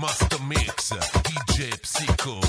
Master Mix, DJ PsYCHo.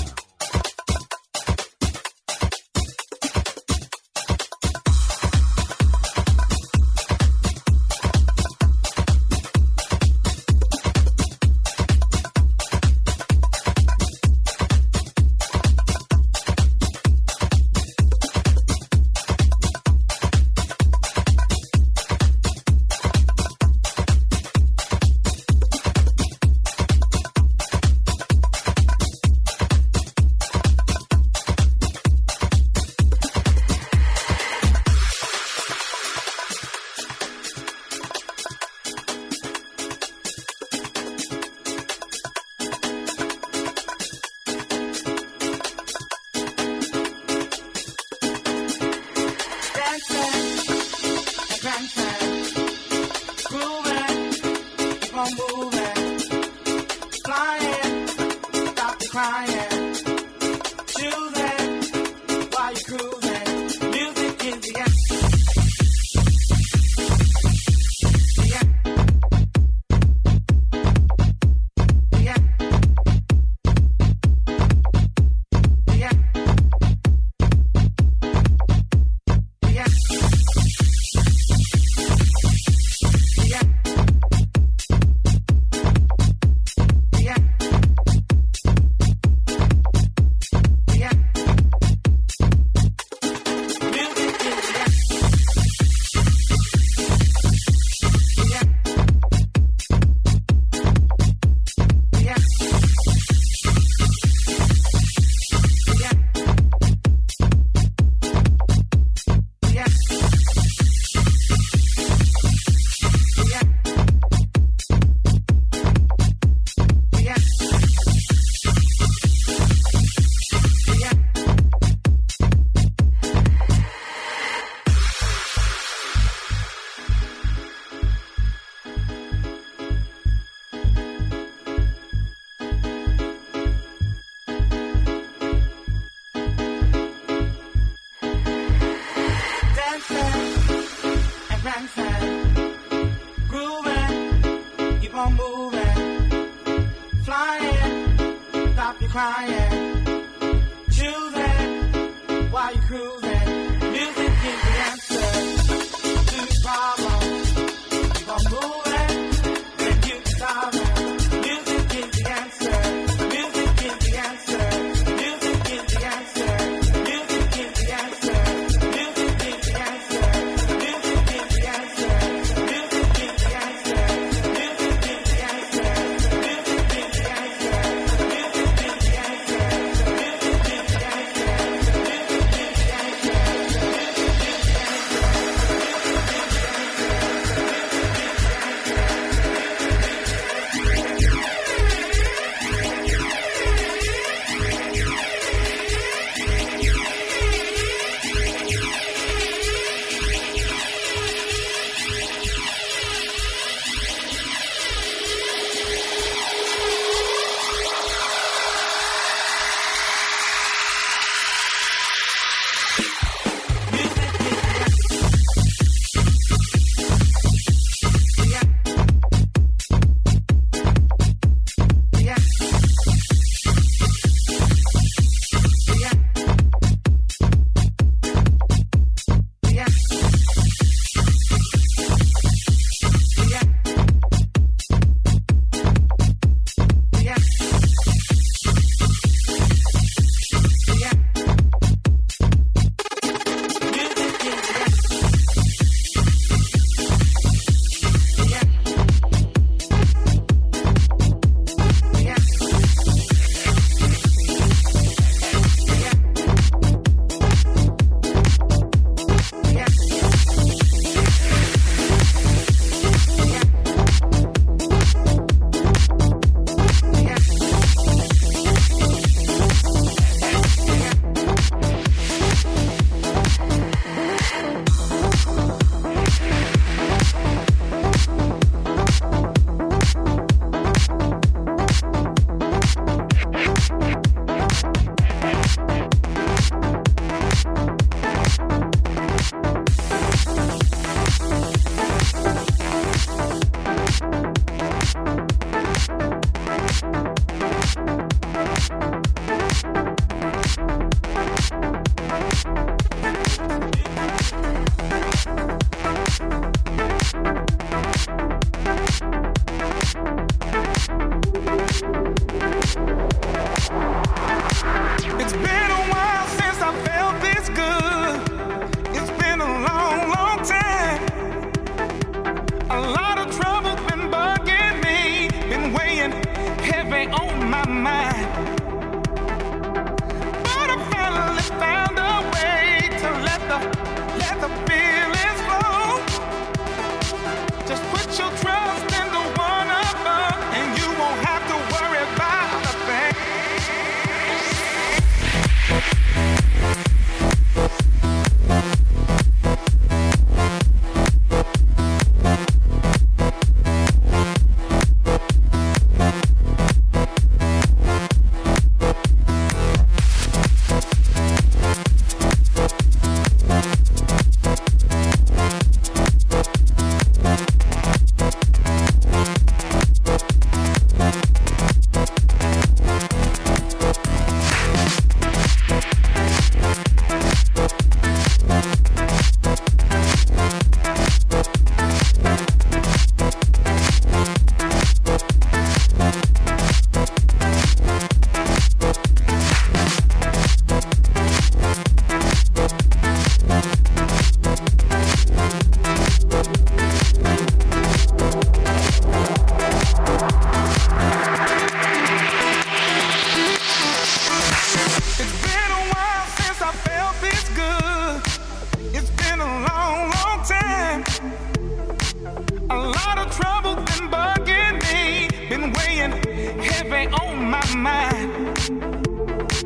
mine.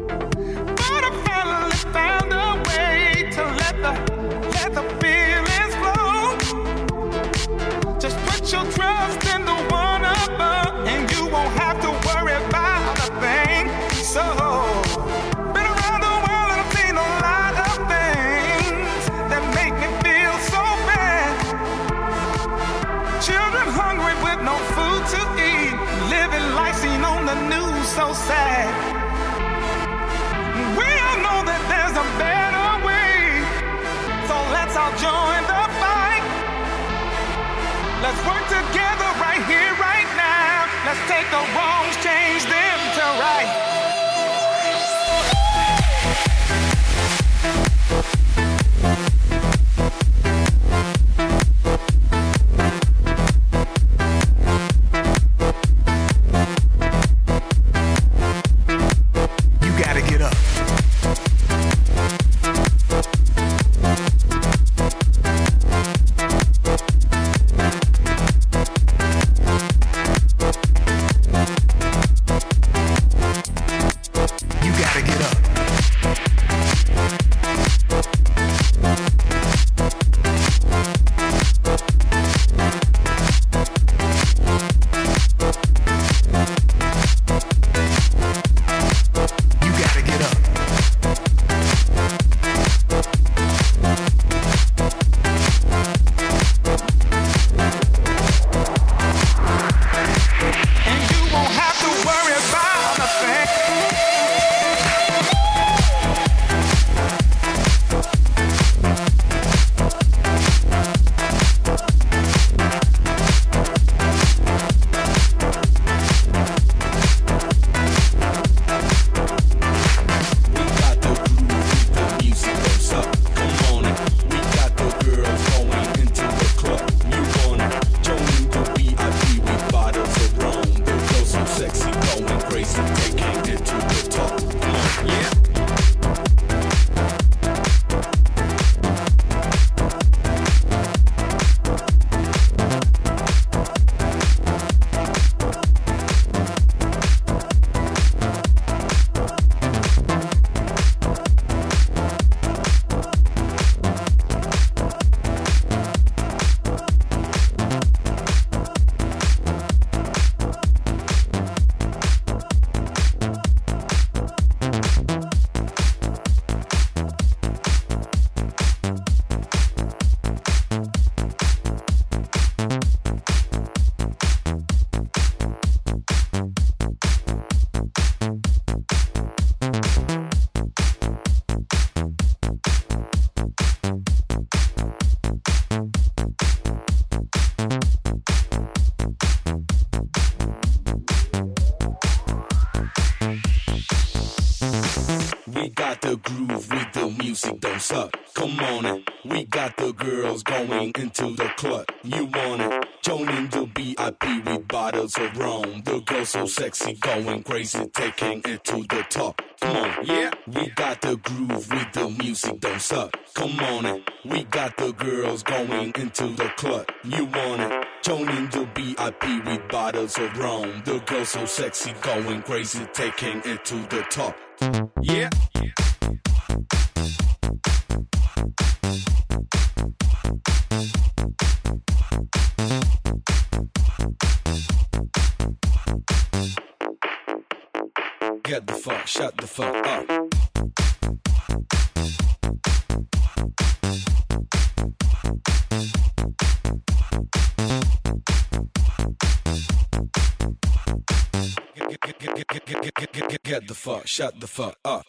But I finally found a way to let the feelings flow. Just put your trust in the one above, and you won't have to worry about a thing. So, been around the world and I've seen a lot of things that make me feel so bad. Children hungry with no food to eat, living life seen on the news. So sad. We all know that there's a better way, so let's all join the fight. Let's work together right here, right now. Let's take the wrongs, change them to right. Come on in, we got the girls going into the club. You want it? Join in the VIP with bottles of rum. The girls so sexy, going crazy, taking it to the top. Come on, yeah, we got the groove with the music, don't suck. Come on in, we got the girls going into the club. You want it? Join in the VIP with bottles of rum. The girls so sexy, going crazy, taking it to the top. Yeah. Get the fuck, shut the fuck up. Get the fuck, shut the fuck up.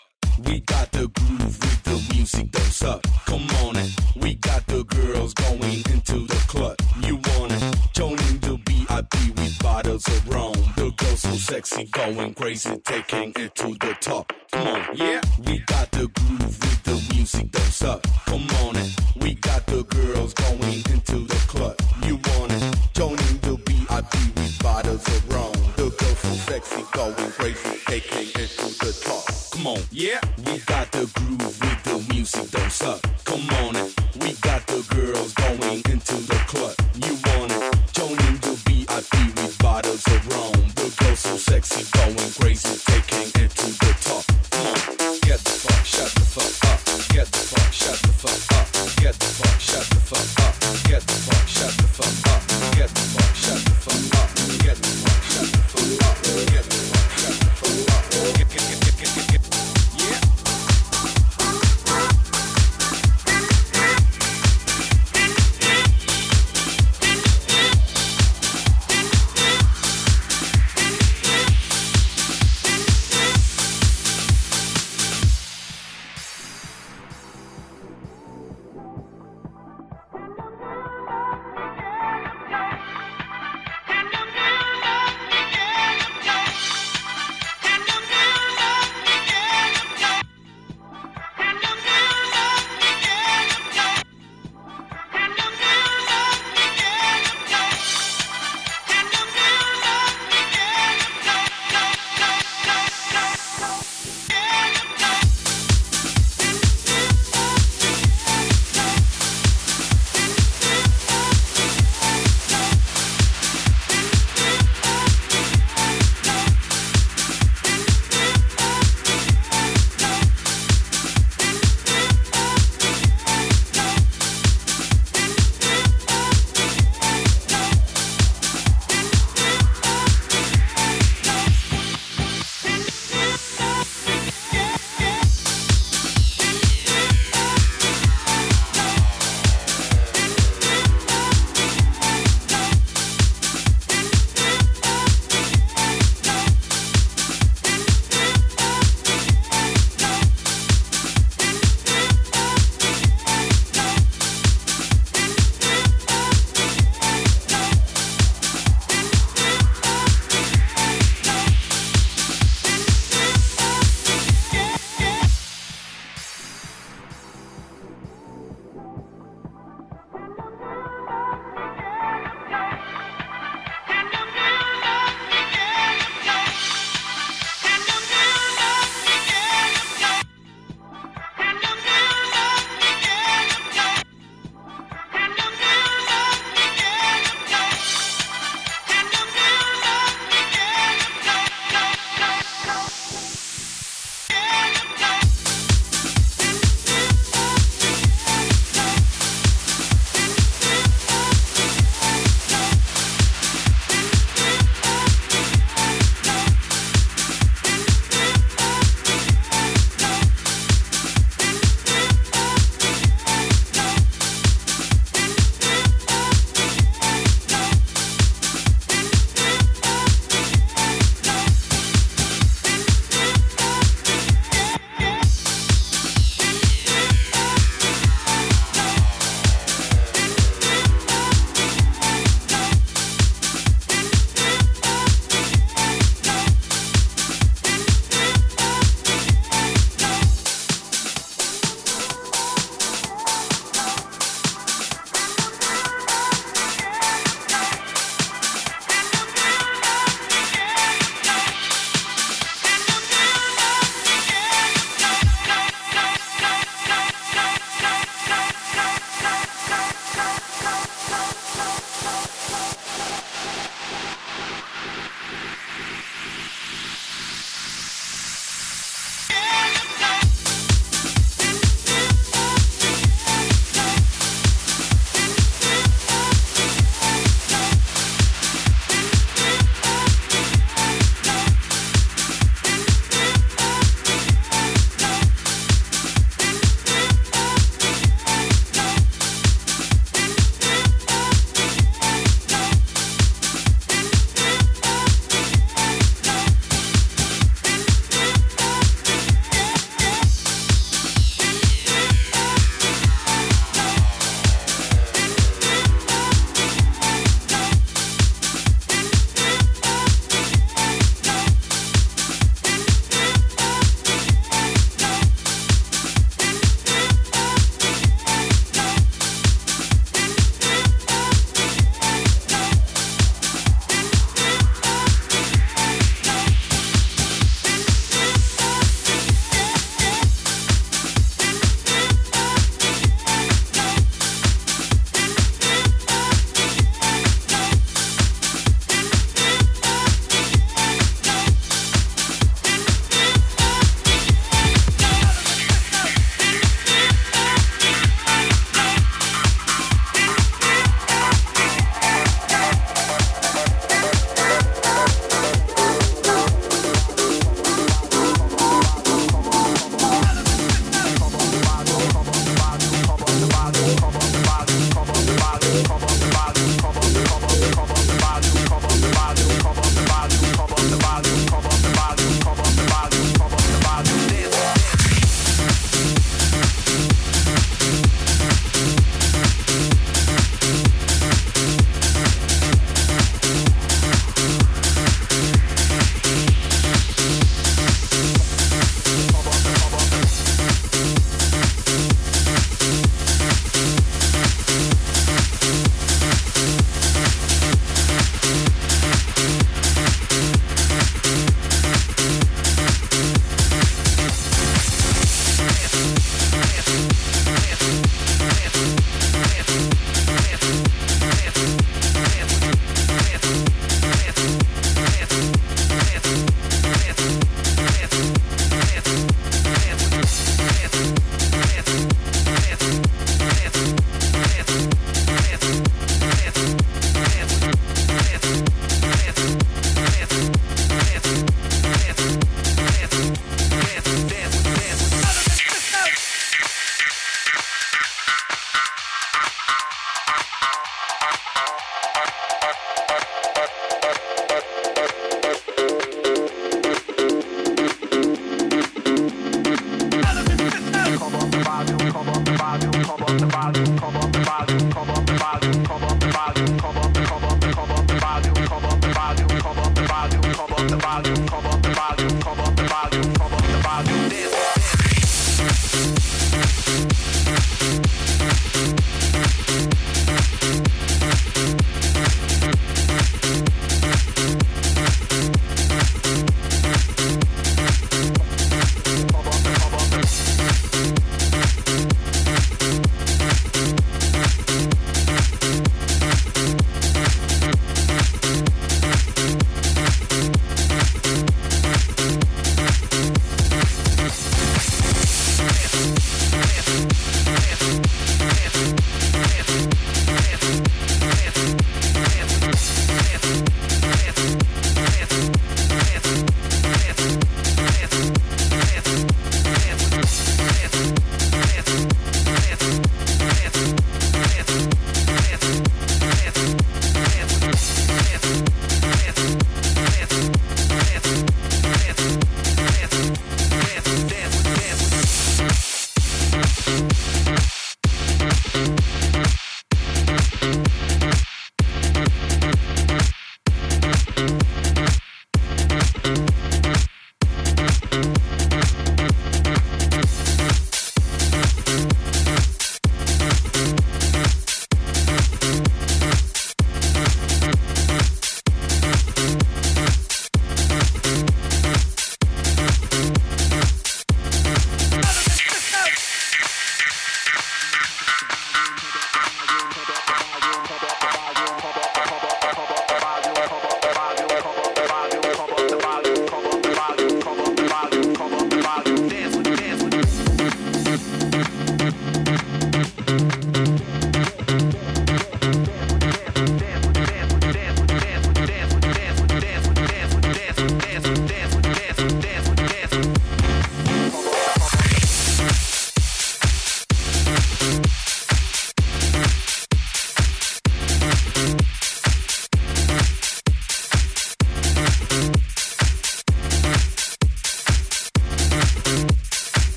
We got the groove with the music, don't suck. Come on in, we got the girls going into the club. You want it? Join in the VIP with bottles of rum. The girls so sexy, going crazy, taking it to the top. Come on, yeah, we got the groove with the music, don't suck. Come on in, we got the girls going into the club. You want it? Join in the VIP with bottles of rum. The girls so sexy, going crazy, taking it to the top. Come on, yeah, we got the groove with the music, don't suck. Come on in, we got the girls going into the club. You want it? Join in the VIP with bottles of rum. The girls so sexy, going crazy, taking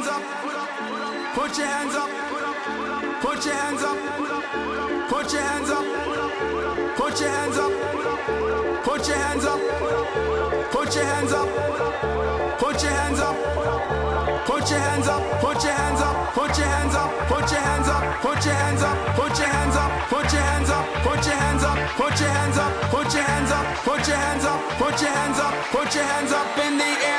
Put your hands up in the air.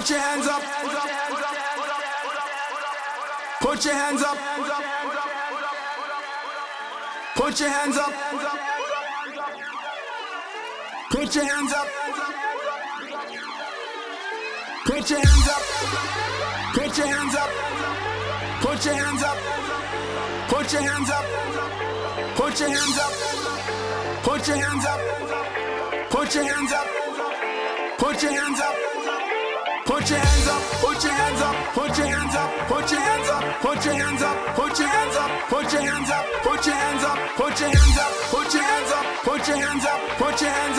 Put your hands up. Put your hands up. Put your hands up. Put your hands up. Put your hands up. Put your hands up. Put your hands up. Put your hands up. Put your hands up. Put your hands up. Put your hands up. Put your hands up. Put your hands up, put your hands up, put your hands up, put your hands up, put your hands up, put your hands up, put your hands up, put your hands up, put your hands up, put your hands up, put your hands up, put your hands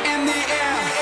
in the air. Put your hands up.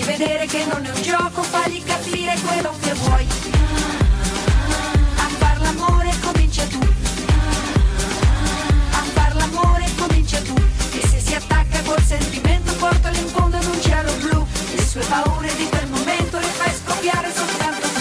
fagli vedere che non è un gioco, fagli capire quello che vuoi. A far l'amore comincia tu, a far l'amore comincia tu. E se si attacca col sentimento, portalo in fondo ad un cielo blu. Le sue paure di quel momento le fai scoppiare soltanto tu.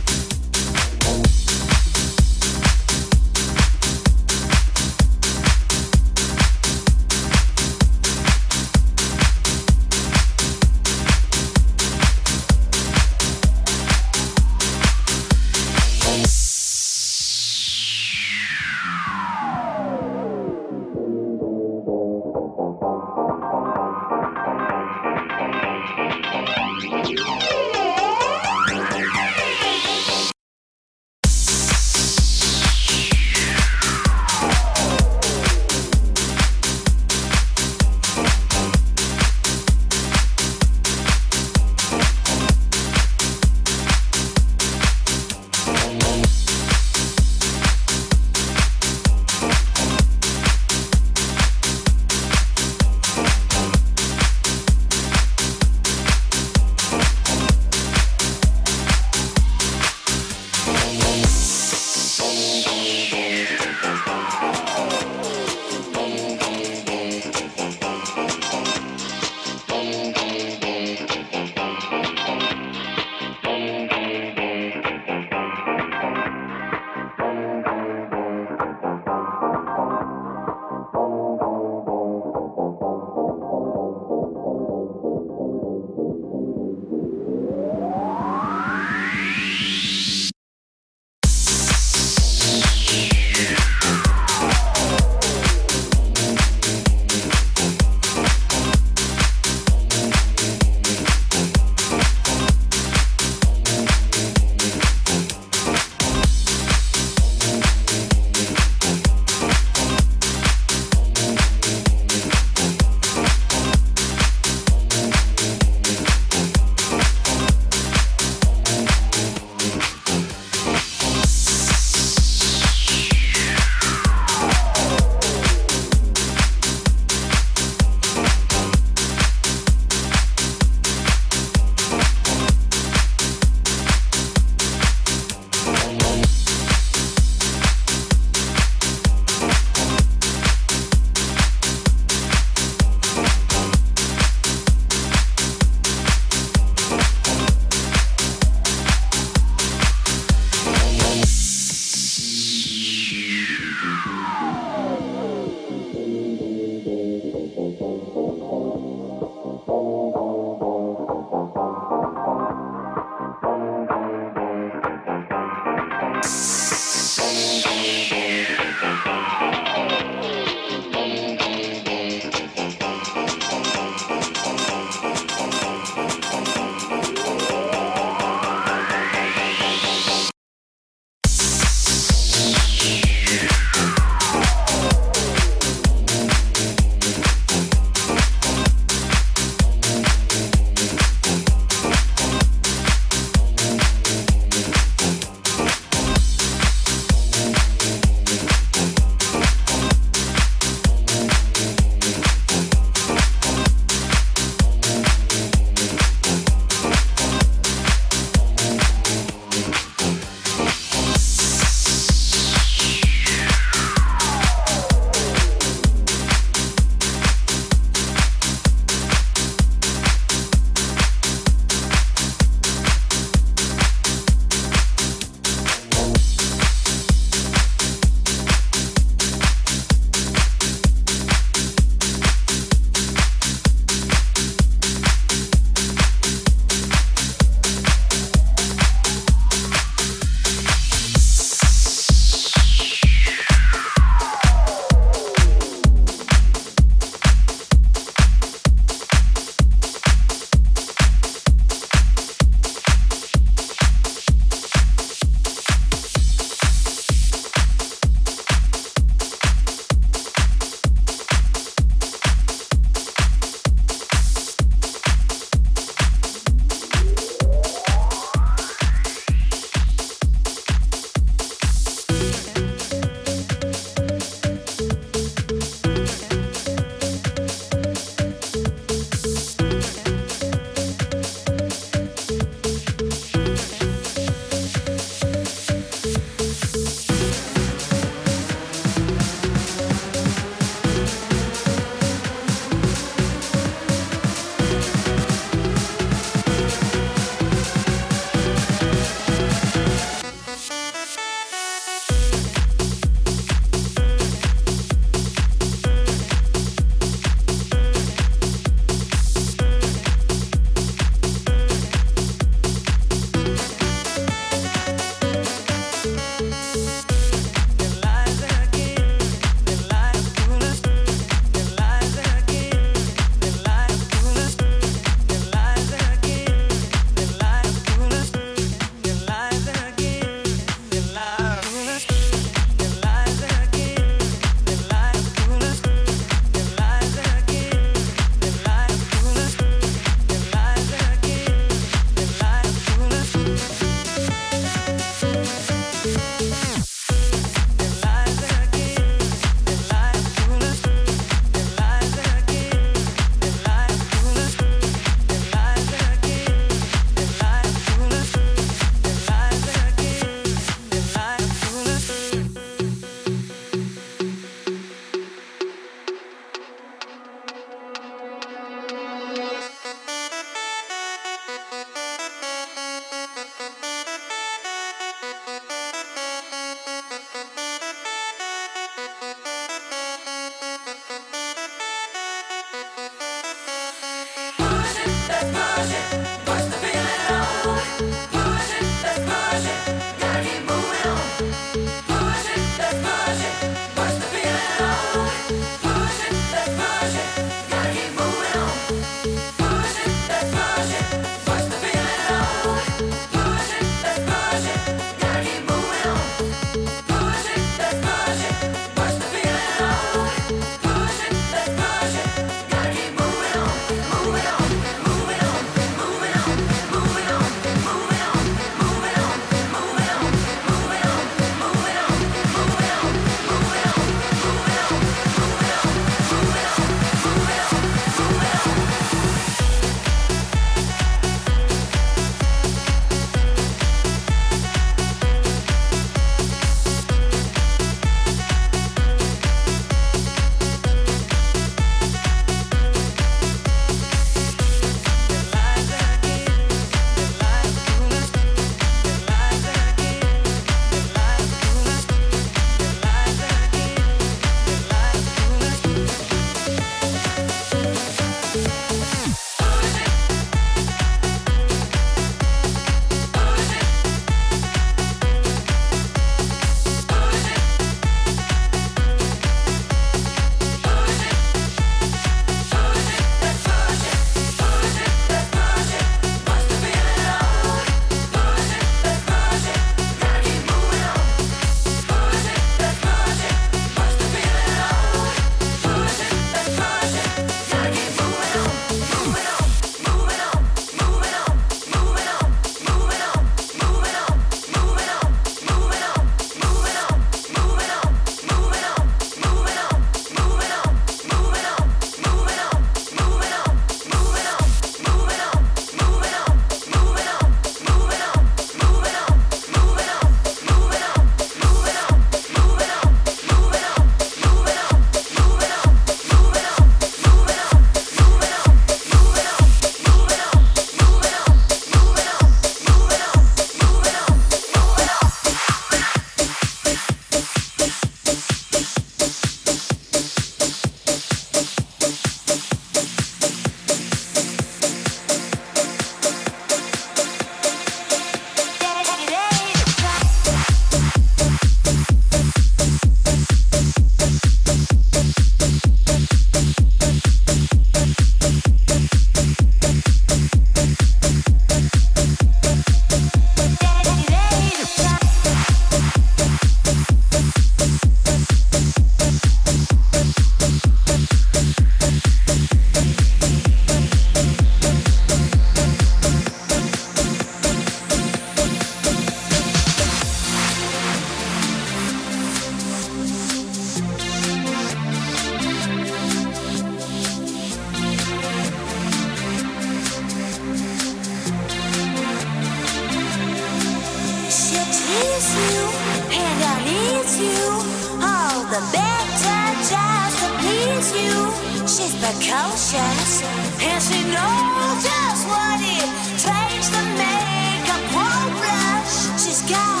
the better just to please you. She's precocious, and she knows just what it takes to make a pro blush. She's got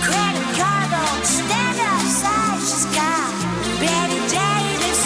credit card on stand-up side. She's got Betty Davis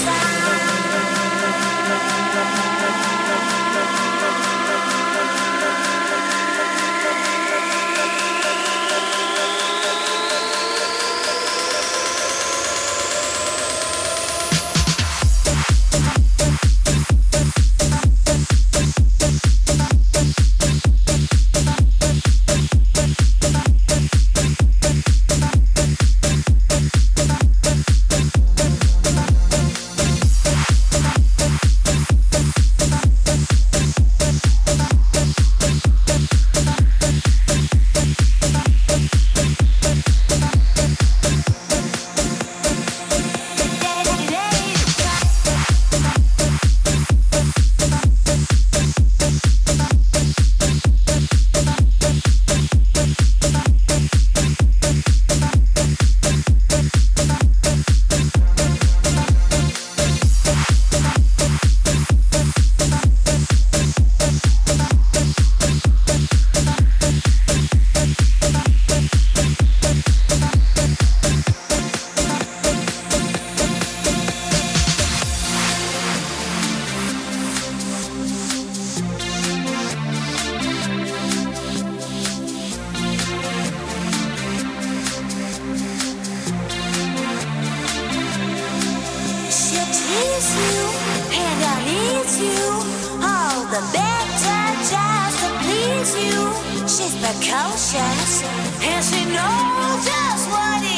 She's precocious, and she knows just what it is.